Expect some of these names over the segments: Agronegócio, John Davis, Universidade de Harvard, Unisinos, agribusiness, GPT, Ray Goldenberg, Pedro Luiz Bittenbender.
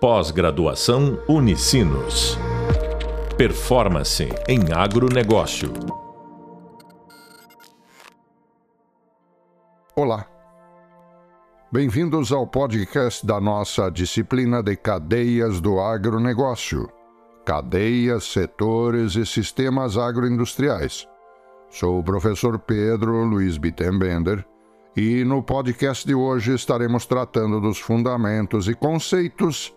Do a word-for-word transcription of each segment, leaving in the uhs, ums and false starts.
Pós-graduação Unisinos. Performance em agronegócio. Olá. Bem-vindos ao podcast da nossa disciplina de cadeias do agronegócio. Cadeias, setores e sistemas agroindustriais. Sou o professor Pedro Luiz Bittenbender e no podcast de hoje estaremos tratando dos fundamentos e conceitos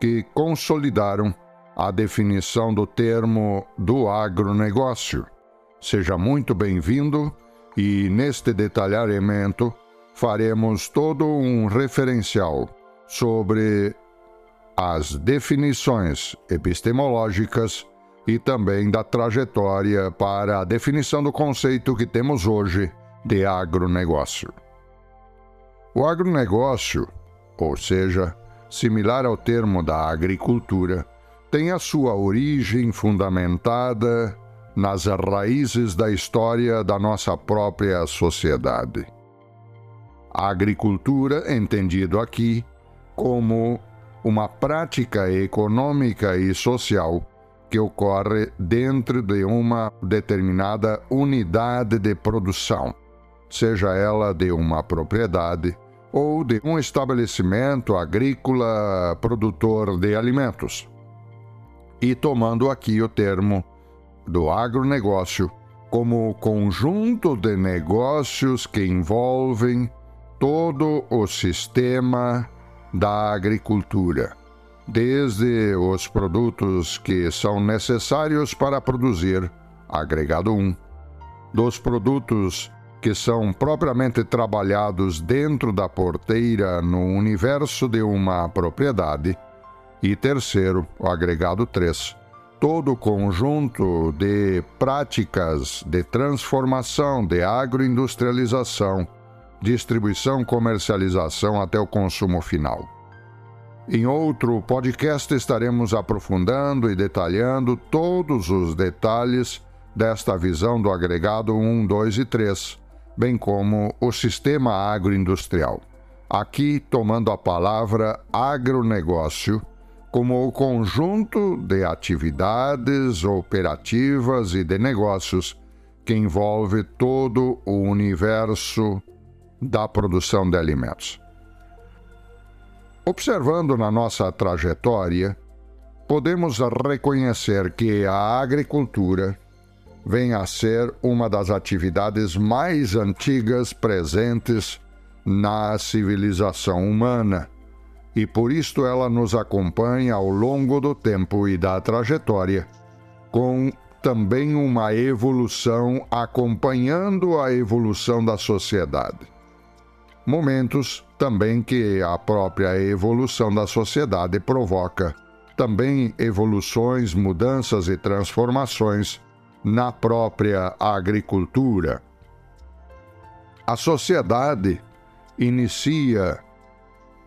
que consolidaram a definição do termo do agronegócio. Seja muito bem-vindo e neste detalhamento faremos todo um referencial sobre as definições epistemológicas e também da trajetória para a definição do conceito que temos hoje de agronegócio. O agronegócio, ou seja, similar ao termo da agricultura, tem a sua origem fundamentada nas raízes da história da nossa própria sociedade. A agricultura, entendido aqui como uma prática econômica e social que ocorre dentro de uma determinada unidade de produção, seja ela de uma propriedade ou de um estabelecimento agrícola produtor de alimentos. E tomando aqui o termo do agronegócio como conjunto de negócios que envolvem todo o sistema da agricultura, desde os produtos que são necessários para produzir, agregado um, dos produtos que são propriamente trabalhados dentro da porteira no universo de uma propriedade, e terceiro, o agregado três, todo o conjunto de práticas de transformação, de agroindustrialização, distribuição, comercialização até o consumo final. Em outro podcast estaremos aprofundando e detalhando todos os detalhes desta visão do agregado um, dois e três, bem como o sistema agroindustrial. Aqui tomando a palavra agronegócio como o conjunto de atividades operativas e de negócios que envolve todo o universo da produção de alimentos. Observando na nossa trajetória, podemos reconhecer que a agricultura vem a ser uma das atividades mais antigas presentes na civilização humana e por isto ela nos acompanha ao longo do tempo e da trajetória, com também uma evolução acompanhando a evolução da sociedade. Momentos também que a própria evolução da sociedade provoca também evoluções, mudanças e transformações na própria agricultura. A sociedade inicia,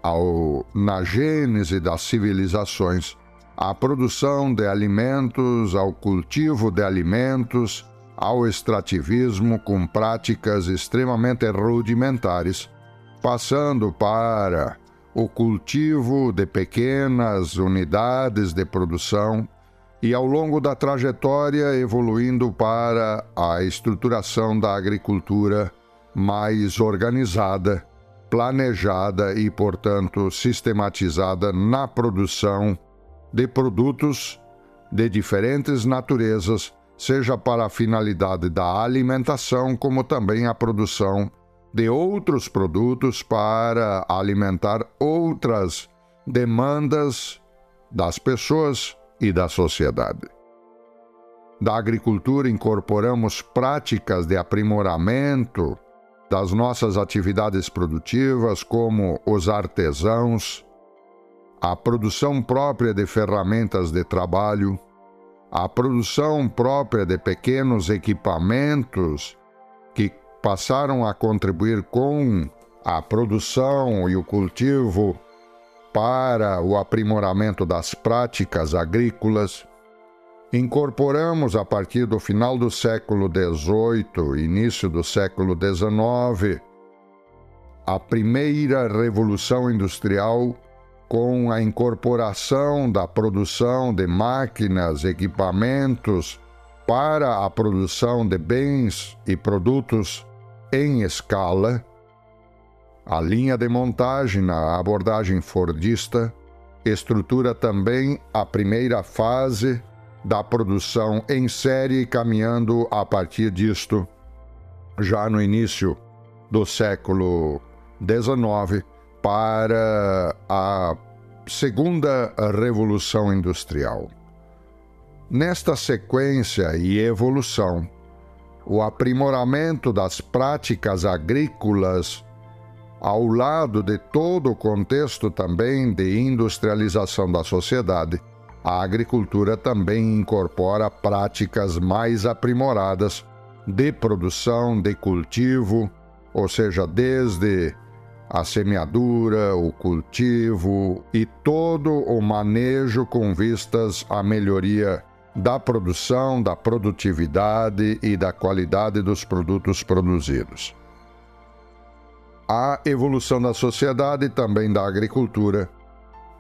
ao, na gênese das civilizações, a produção de alimentos, ao cultivo de alimentos, ao extrativismo com práticas extremamente rudimentares, passando para o cultivo de pequenas unidades de produção e, ao longo da trajetória, evoluindo para a estruturação da agricultura mais organizada, planejada e, portanto, sistematizada na produção de produtos de diferentes naturezas, seja para a finalidade da alimentação, como também a produção de outros produtos para alimentar outras demandas das pessoas e da sociedade. Da agricultura incorporamos práticas de aprimoramento das nossas atividades produtivas, como os artesãos, a produção própria de ferramentas de trabalho, a produção própria de pequenos equipamentos que passaram a contribuir com a produção e o cultivo para o aprimoramento das práticas agrícolas. Incorporamos, a partir do final do século dezoito, início do século dezenove, a primeira revolução industrial com a incorporação da produção de máquinas, equipamentos para a produção de bens e produtos em escala, a linha de montagem na abordagem fordista estrutura também a primeira fase da produção em série, caminhando a partir disto, já no início do século dezenove, para a segunda revolução industrial. Nesta sequência e evolução, o aprimoramento das práticas agrícolas, ao lado de todo o contexto também de industrialização da sociedade, a agricultura também incorpora práticas mais aprimoradas de produção, de cultivo, ou seja, desde a semeadura, o cultivo e todo o manejo com vistas à melhoria da produção, da produtividade e da qualidade dos produtos produzidos. A evolução da sociedade e também da agricultura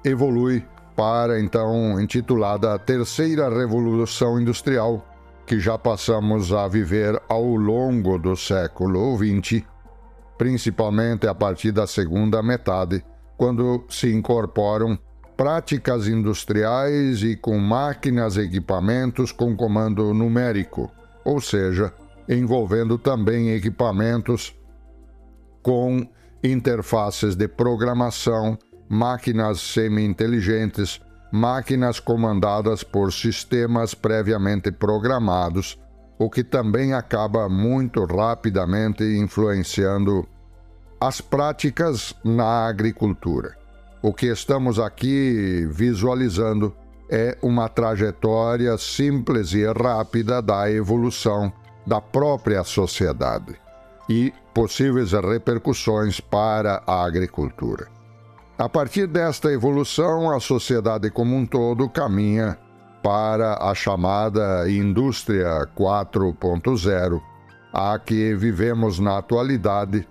evolui para, então, intitulada a Terceira Revolução Industrial, que já passamos a viver ao longo do século vinte, principalmente a partir da segunda metade, quando se incorporam práticas industriais e com máquinas e equipamentos com comando numérico, ou seja, envolvendo também equipamentos com interfaces de programação, máquinas semi-inteligentes, máquinas comandadas por sistemas previamente programados, o que também acaba muito rapidamente influenciando as práticas na agricultura. O que estamos aqui visualizando é uma trajetória simples e rápida da evolução da própria sociedade e possíveis repercussões para a agricultura. A partir desta evolução, a sociedade como um todo caminha para a chamada indústria quatro ponto zero, a que vivemos na atualidade,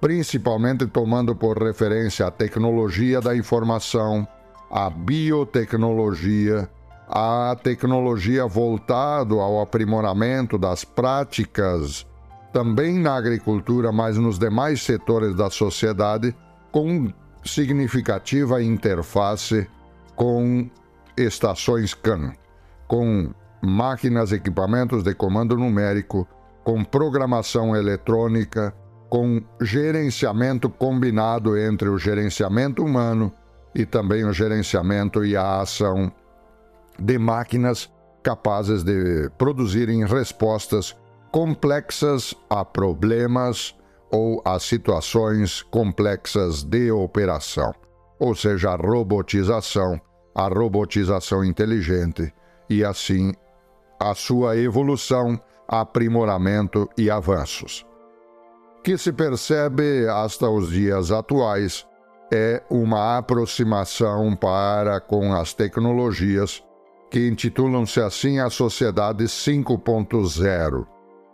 principalmente tomando por referência a tecnologia da informação, a biotecnologia, a tecnologia voltada ao aprimoramento das práticas também na agricultura, mas nos demais setores da sociedade, com significativa interface com estações C A N, com máquinas e equipamentos de comando numérico, com programação eletrônica, com gerenciamento combinado entre o gerenciamento humano e também o gerenciamento e a ação de máquinas capazes de produzirem respostas complexas a problemas ou a situações complexas de operação, ou seja, a robotização, a robotização inteligente e, assim, a sua evolução, aprimoramento e avanços. O que se percebe até os dias atuais é uma aproximação para com as tecnologias que intitulam-se assim a Sociedade cinco ponto zero,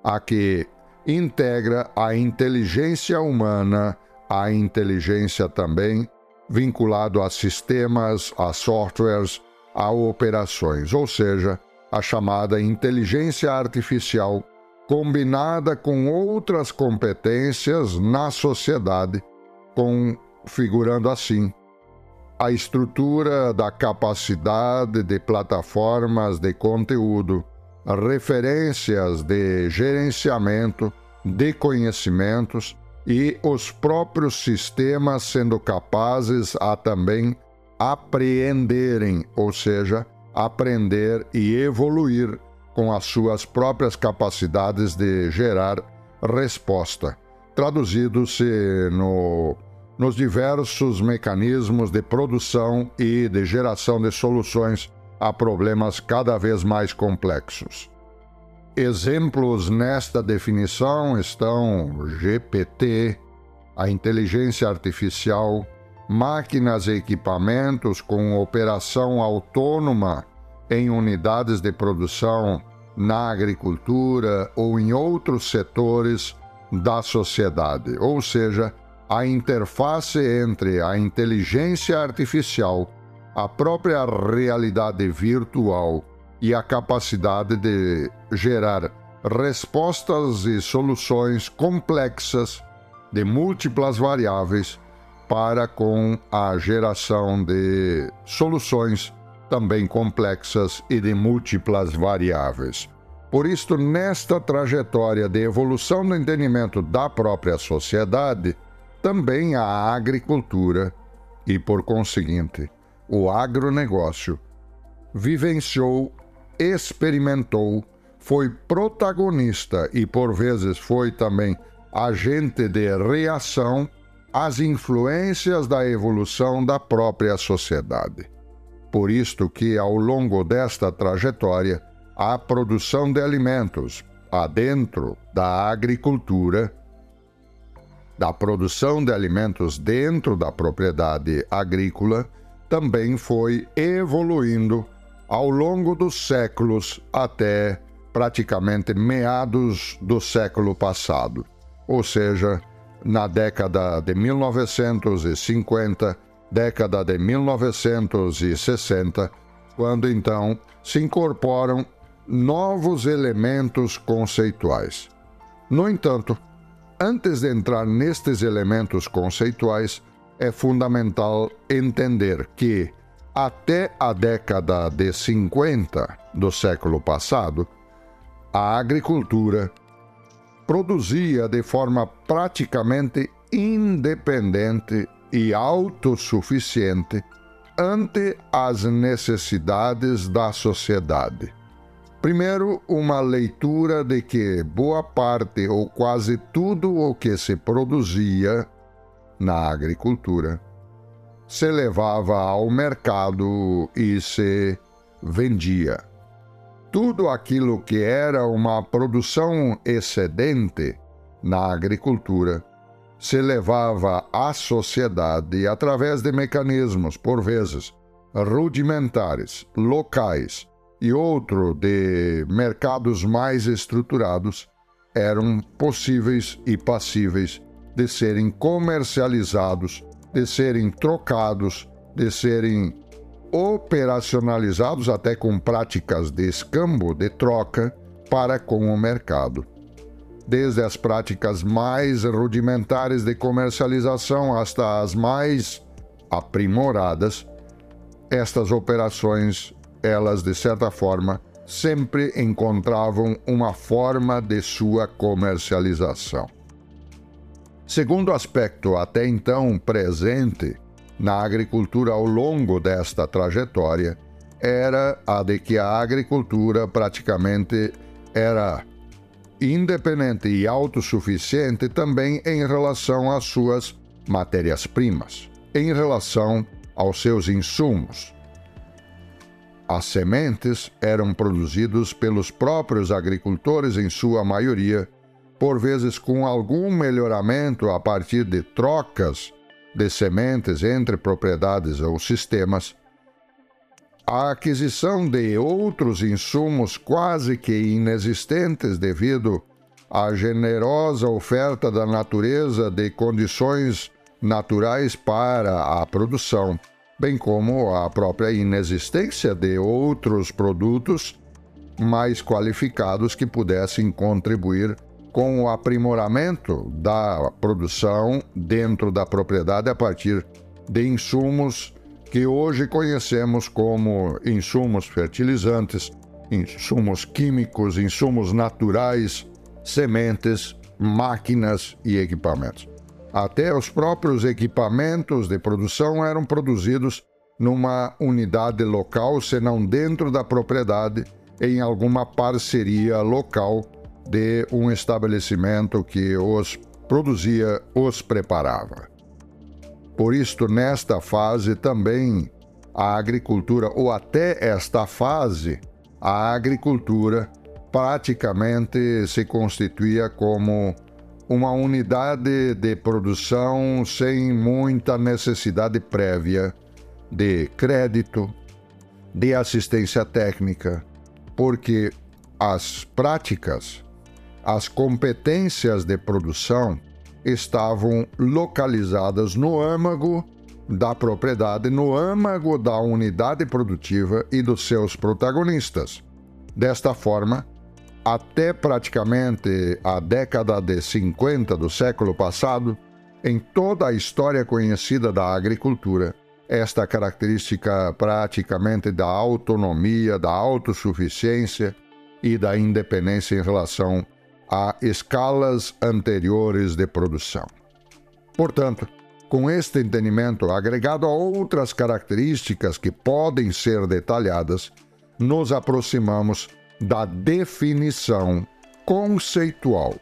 a que integra a inteligência humana, a inteligência também vinculado a sistemas, a softwares, a operações, ou seja, a chamada inteligência artificial combinada com outras competências na sociedade, configurando assim a estrutura da capacidade de plataformas de conteúdo, referências de gerenciamento, de conhecimentos e os próprios sistemas sendo capazes a também apreenderem, ou seja, aprender e evoluir com as suas próprias capacidades de gerar resposta, traduzido-se no, nos diversos mecanismos de produção e de geração de soluções a problemas cada vez mais complexos. Exemplos nesta definição estão G P T, a inteligência artificial, máquinas e equipamentos com operação autônoma em unidades de produção na agricultura ou em outros setores da sociedade, ou seja, a interface entre a inteligência artificial, a própria realidade virtual e a capacidade de gerar respostas e soluções complexas de múltiplas variáveis para com a geração de soluções também complexas e de múltiplas variáveis. Por isto, nesta trajetória de evolução do entendimento da própria sociedade, também a agricultura e, por conseguinte, o agronegócio vivenciou, experimentou, foi protagonista e, por vezes, foi também agente de reação às influências da evolução da própria sociedade. Por isto que, ao longo desta trajetória, a produção de alimentos, adentro da agricultura, da produção de alimentos dentro da propriedade agrícola, também foi evoluindo ao longo dos séculos até praticamente meados do século passado, ou seja, na década de mil novecentos e cinquenta, década de mil novecentos e sessenta, quando então se incorporam novos elementos conceituais. No entanto, antes de entrar nestes elementos conceituais, é fundamental entender que, até a década de cinquenta do século passado, a agricultura produzia de forma praticamente independente e autossuficiente ante as necessidades da sociedade. Primeiro, uma leitura de que boa parte ou quase tudo o que se produzia na agricultura se levava ao mercado e se vendia. Tudo aquilo que era uma produção excedente na agricultura se levava à sociedade através de mecanismos, por vezes, rudimentares, locais, e outro de mercados mais estruturados, eram possíveis e passíveis de serem comercializados, de serem trocados, de serem operacionalizados até com práticas de escambo, de troca, para com o mercado. Desde as práticas mais rudimentares de comercialização hasta as mais aprimoradas, estas operações elas, de certa forma, sempre encontravam uma forma de sua comercialização. Segundo aspecto até então presente na agricultura ao longo desta trajetória, era a de que a agricultura praticamente era independente e autossuficiente também em relação às suas matérias-primas, em relação aos seus insumos. As sementes eram produzidas pelos próprios agricultores, em sua maioria, por vezes com algum melhoramento a partir de trocas de sementes entre propriedades ou sistemas. A aquisição de outros insumos quase que inexistentes devido à generosa oferta da natureza de condições naturais para a produção, bem como a própria inexistência de outros produtos mais qualificados que pudessem contribuir com o aprimoramento da produção dentro da propriedade a partir de insumos que hoje conhecemos como insumos fertilizantes, insumos químicos, insumos naturais, sementes, máquinas e equipamentos. Até os próprios equipamentos de produção eram produzidos numa unidade local, senão dentro da propriedade, em alguma parceria local de um estabelecimento que os produzia, os preparava. Por isto, nesta fase também, a agricultura, ou até esta fase, a agricultura praticamente se constituía como uma unidade de produção sem muita necessidade prévia de crédito, de assistência técnica, porque as práticas, as competências de produção estavam localizadas no âmago da propriedade, no âmago da unidade produtiva e dos seus protagonistas. Desta forma, até praticamente a década de cinquenta do século passado, em toda a história conhecida da agricultura, esta característica praticamente da autonomia, da autossuficiência e da independência em relação a escalas anteriores de produção. Portanto, com este entendimento agregado a outras características que podem ser detalhadas, nos aproximamos da definição conceitual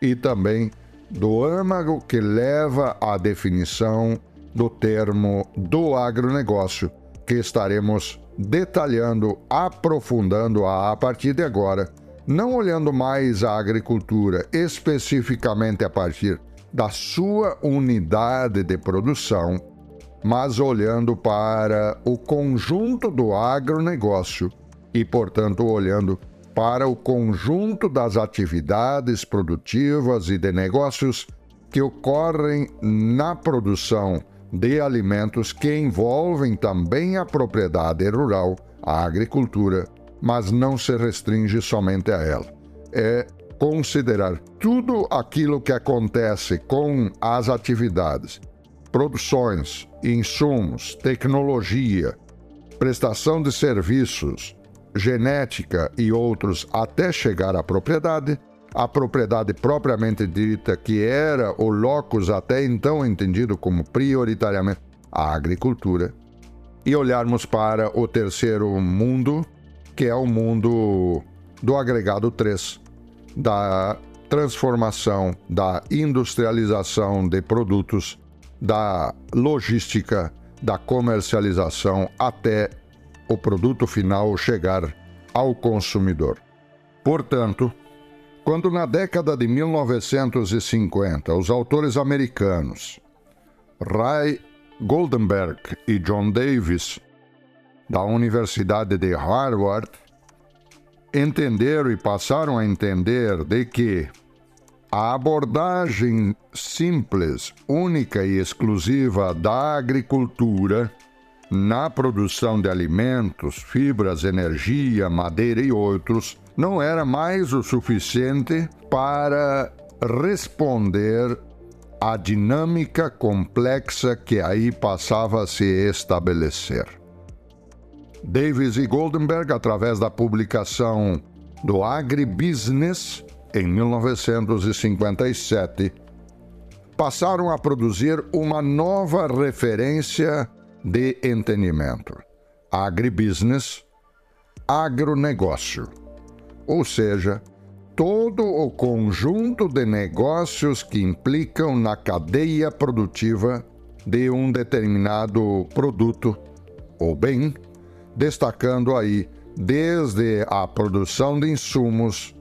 e também do âmago que leva à definição do termo do agronegócio, que estaremos detalhando, aprofundando a, a partir de agora, não olhando mais a agricultura especificamente a partir da sua unidade de produção, mas olhando para o conjunto do agronegócio e, portanto, olhando para o conjunto das atividades produtivas e de negócios que ocorrem na produção de alimentos, que envolvem também a propriedade rural, a agricultura, mas não se restringe somente a ela. É considerar tudo aquilo que acontece com as atividades, produções, insumos, tecnologia, prestação de serviços, genética e outros, até chegar à propriedade, a propriedade propriamente dita, que era o locus até então entendido como prioritariamente a agricultura, e olharmos para o terceiro mundo, que é o mundo do agregado três, da transformação, da industrialização de produtos, da logística, da comercialização até o produto final chegar ao consumidor. Portanto, quando na década de mil novecentos e cinquenta, os autores americanos Ray Goldenberg e John Davis, da Universidade de Harvard, entenderam e passaram a entender de que a abordagem simples, única e exclusiva da agricultura na produção de alimentos, fibras, energia, madeira e outros, não era mais o suficiente para responder à dinâmica complexa que aí passava a se estabelecer. Davis e Goldenberg, através da publicação do Agribusiness, em mil novecentos e cinquenta e sete, passaram a produzir uma nova referência de entendimento: agribusiness, agronegócio, ou seja, todo o conjunto de negócios que implicam na cadeia produtiva de um determinado produto ou bem, destacando aí desde a produção de insumos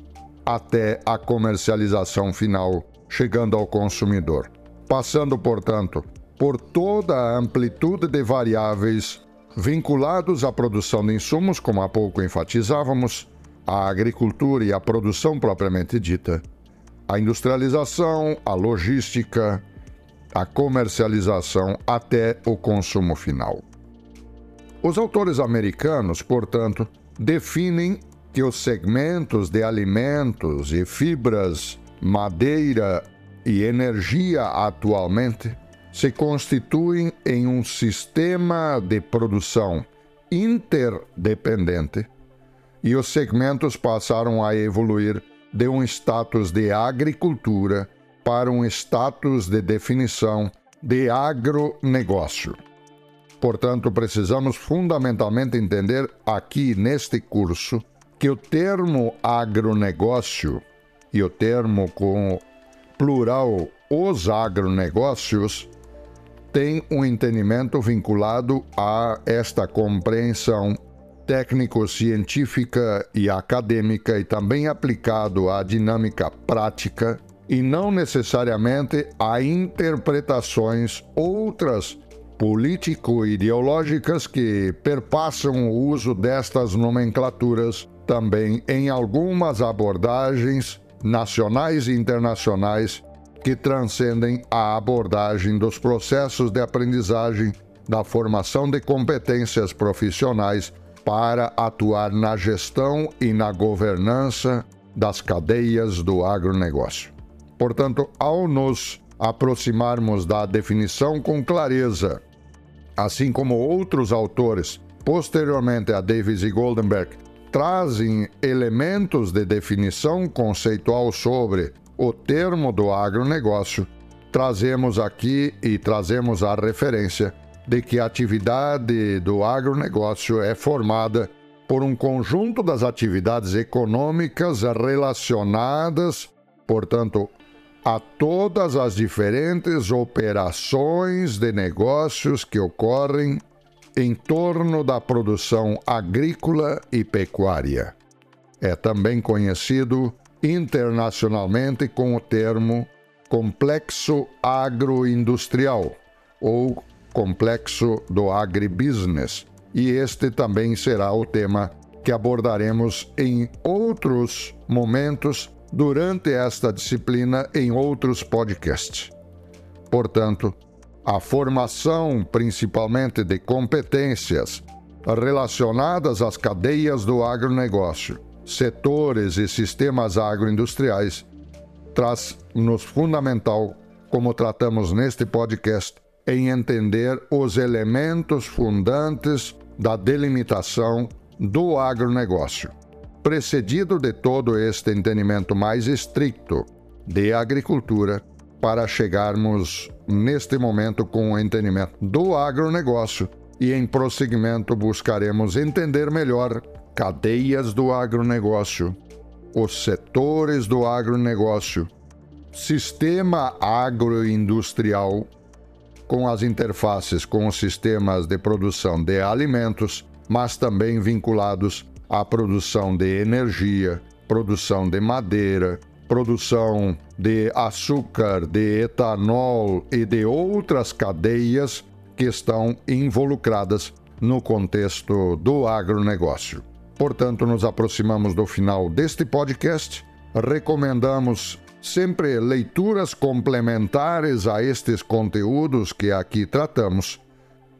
até a comercialização final, chegando ao consumidor, passando, portanto, por toda a amplitude de variáveis vinculados à produção de insumos, como há pouco enfatizávamos, a agricultura e a produção propriamente dita, a industrialização, a logística, a comercialização, até o consumo final. Os autores americanos, portanto, definem que os segmentos de alimentos e fibras, madeira e energia atualmente se constituem em um sistema de produção interdependente, e os segmentos passaram a evoluir de um status de agricultura para um status de definição de agronegócio. Portanto, precisamos fundamentalmente entender aqui neste curso que o termo agronegócio e o termo com plural os agronegócios tem um entendimento vinculado a esta compreensão técnico-científica e acadêmica, e também aplicado à dinâmica prática, e não necessariamente a interpretações outras político-ideológicas que perpassam o uso destas nomenclaturas também em algumas abordagens nacionais e internacionais que transcendem a abordagem dos processos de aprendizagem, da formação de competências profissionais para atuar na gestão e na governança das cadeias do agronegócio. Portanto, ao nos aproximarmos da definição com clareza, assim como outros autores, posteriormente a Davis e Goldenberg, trazem elementos de definição conceitual sobre o termo do agronegócio, trazemos aqui e trazemos a referência de que a atividade do agronegócio é formada por um conjunto das atividades econômicas relacionadas, portanto, a todas as diferentes operações de negócios que ocorrem em torno da produção agrícola e pecuária. É também conhecido internacionalmente com o termo complexo agroindustrial ou complexo do agribusiness, e este também será o tema que abordaremos em outros momentos durante esta disciplina em outros podcasts. Portanto, a formação principalmente de competências relacionadas às cadeias do agronegócio, setores e sistemas agroindustriais traz-nos fundamental, como tratamos neste podcast, em entender os elementos fundantes da delimitação do agronegócio. Precedido de todo este entendimento mais estrito de agricultura, para chegarmos neste momento com o entendimento do agronegócio e em prosseguimento buscaremos entender melhor cadeias do agronegócio, os setores do agronegócio, sistema agroindustrial com as interfaces com os sistemas de produção de alimentos, mas também vinculados à produção de energia, produção de madeira, produção de açúcar, de etanol e de outras cadeias que estão involucradas no contexto do agronegócio. Portanto, nos aproximamos do final deste podcast. Recomendamos sempre leituras complementares a estes conteúdos que aqui tratamos,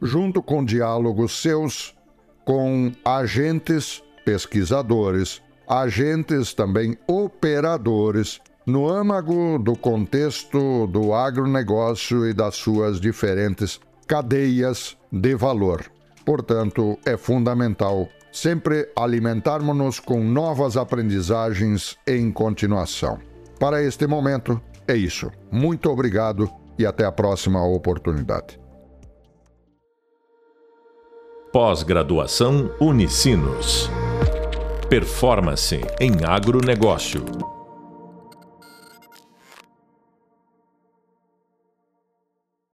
junto com diálogos seus com agentes, pesquisadores, agentes também operadores no âmago do contexto do agronegócio e das suas diferentes cadeias de valor. Portanto, é fundamental sempre alimentarmos-nos com novas aprendizagens em continuação. Para este momento, é isso. Muito obrigado e até a próxima oportunidade. Pós-graduação Unisinos. Performance em agronegócio.